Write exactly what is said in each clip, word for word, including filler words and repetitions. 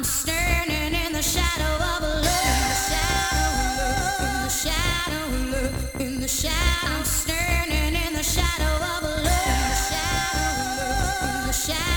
I'm standing in the shadow of a love, in the shadow of love, in the shadow of love, in the shadow. I'm standing in the shadow of a love, in the shadow of love, in the shadow of love.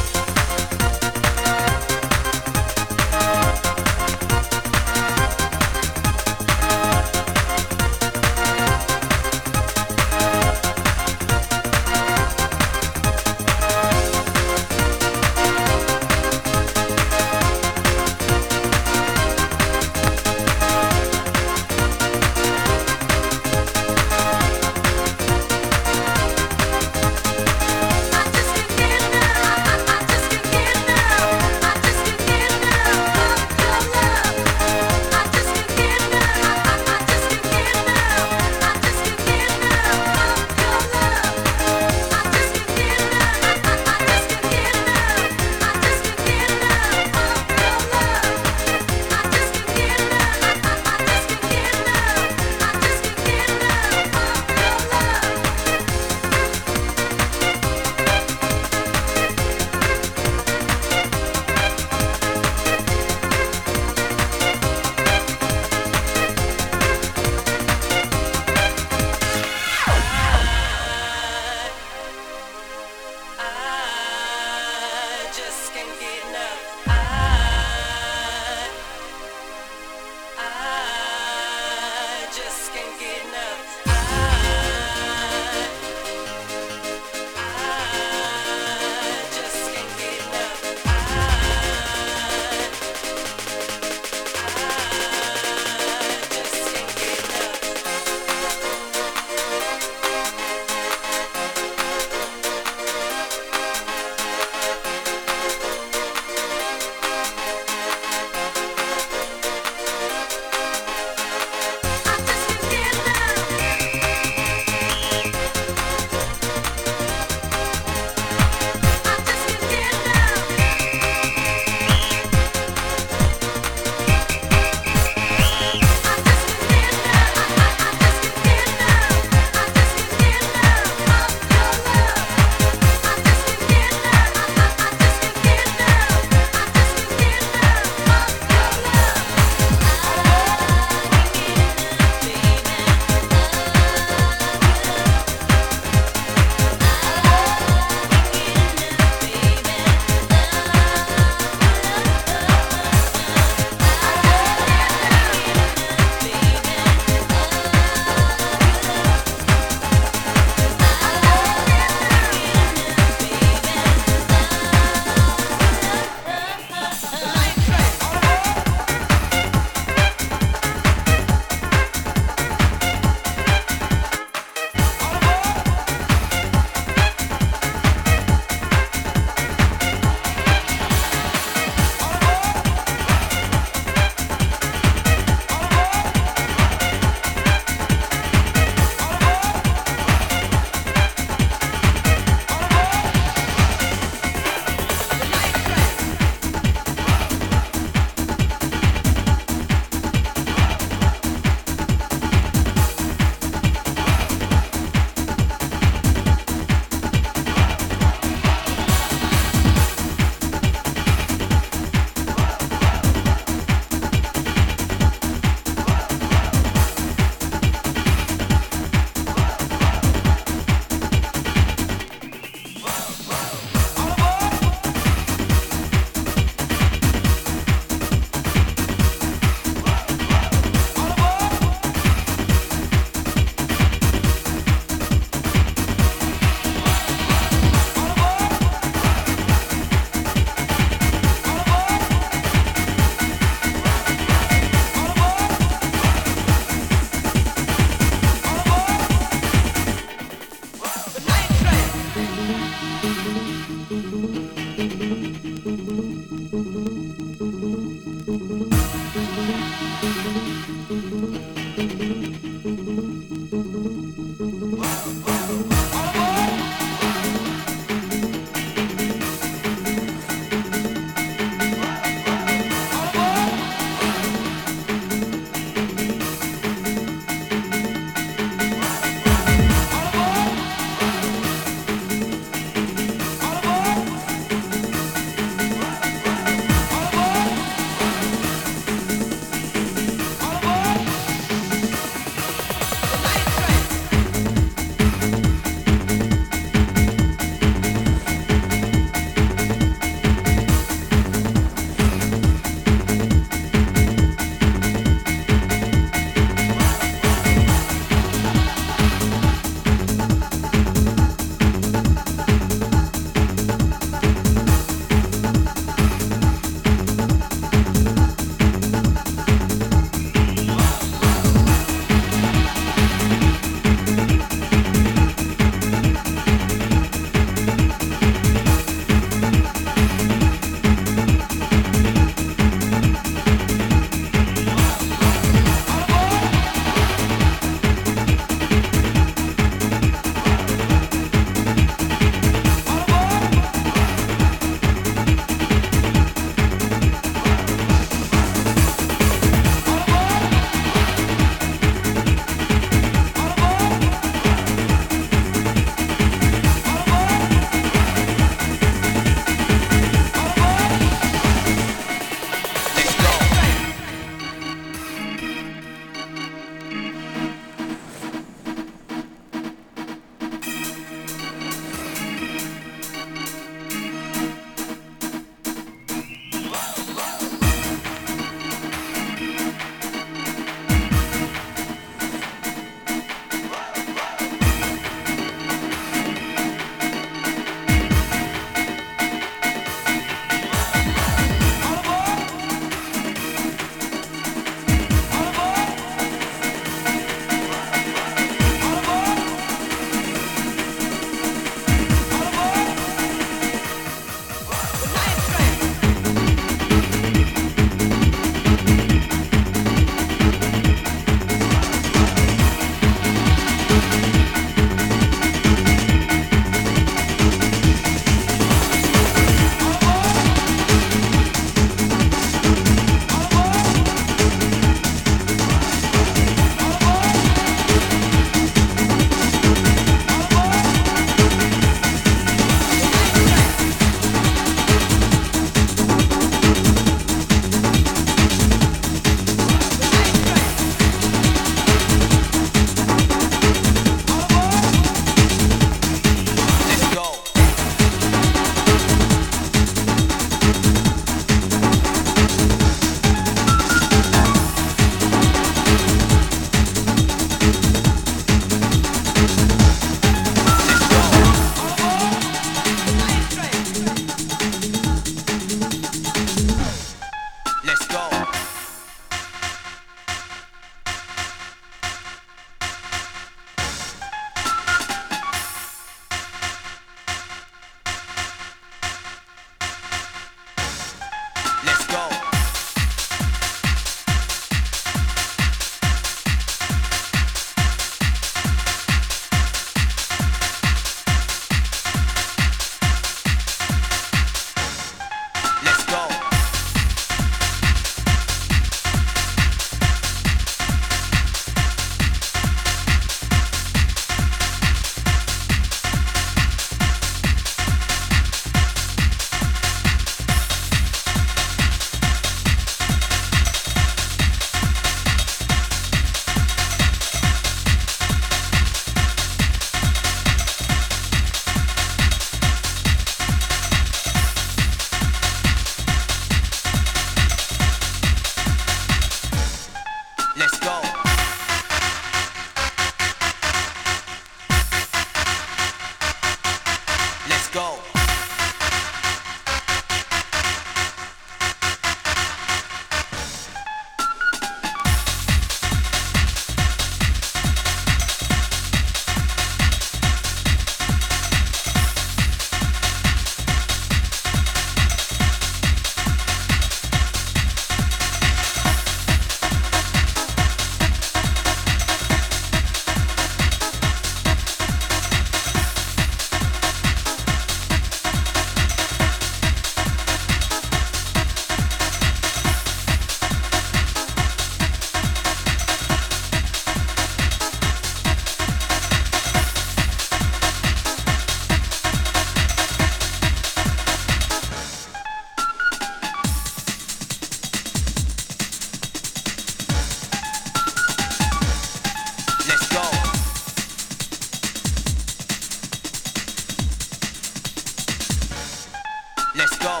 Let's go.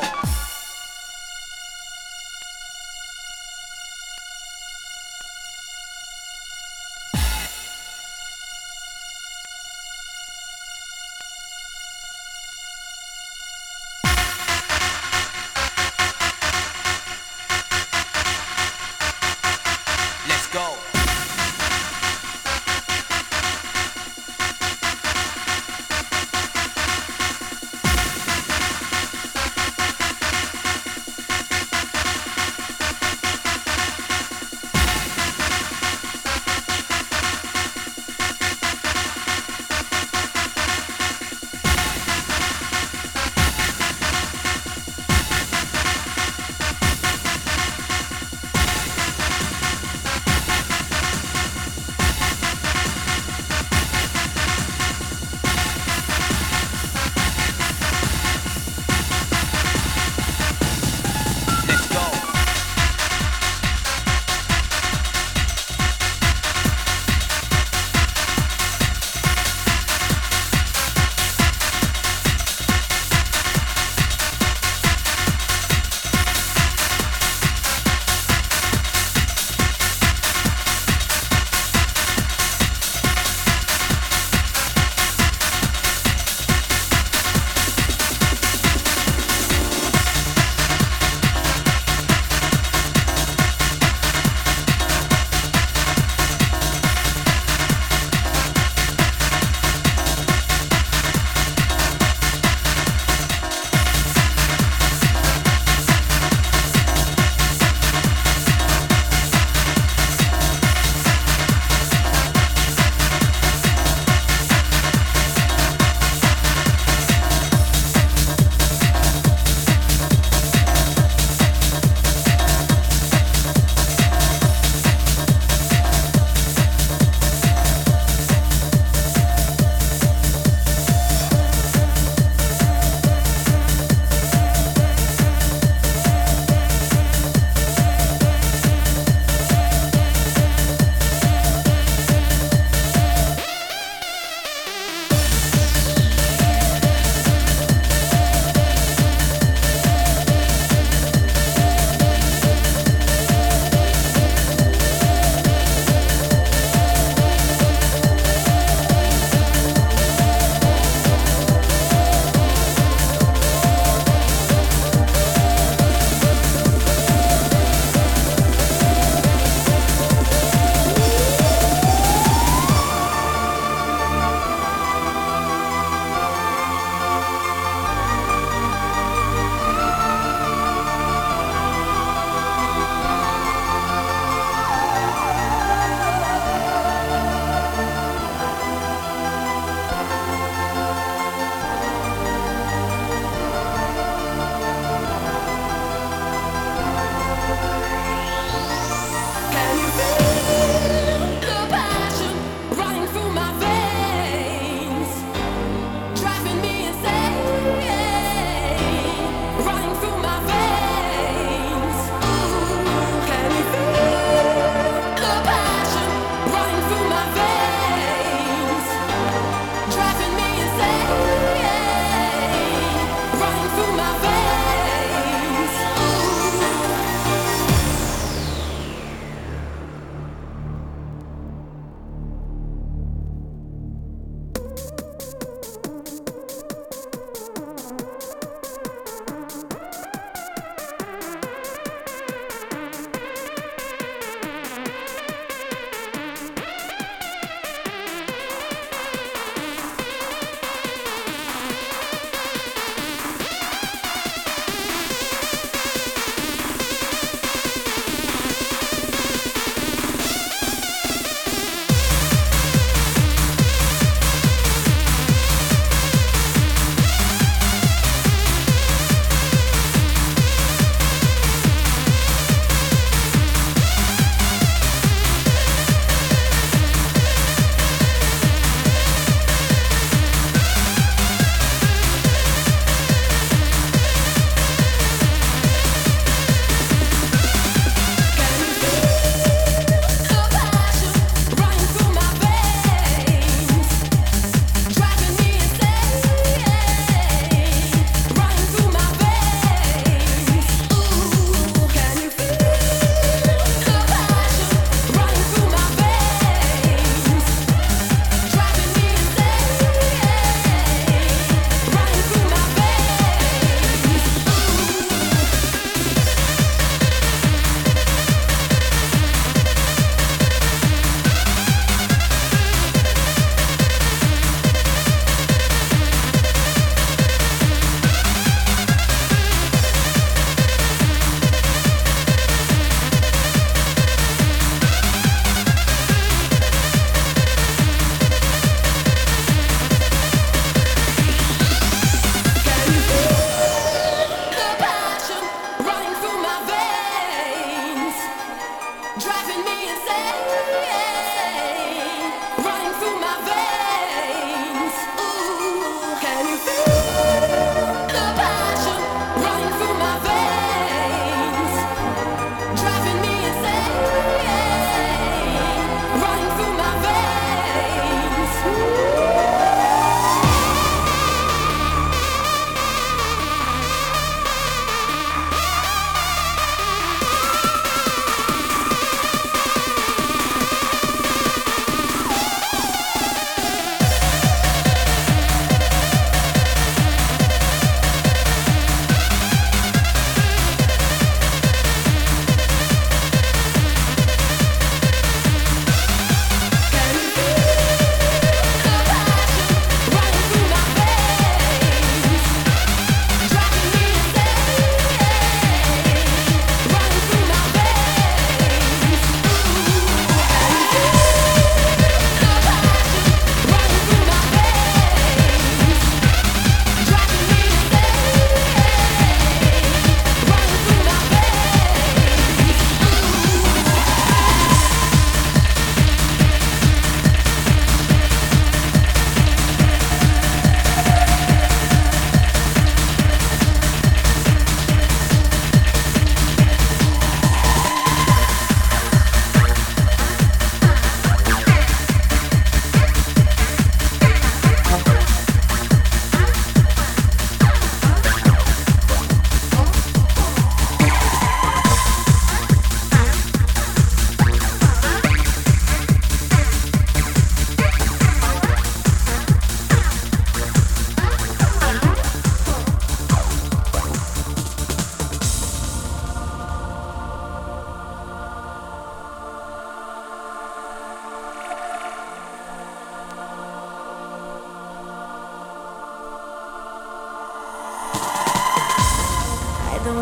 See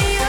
you.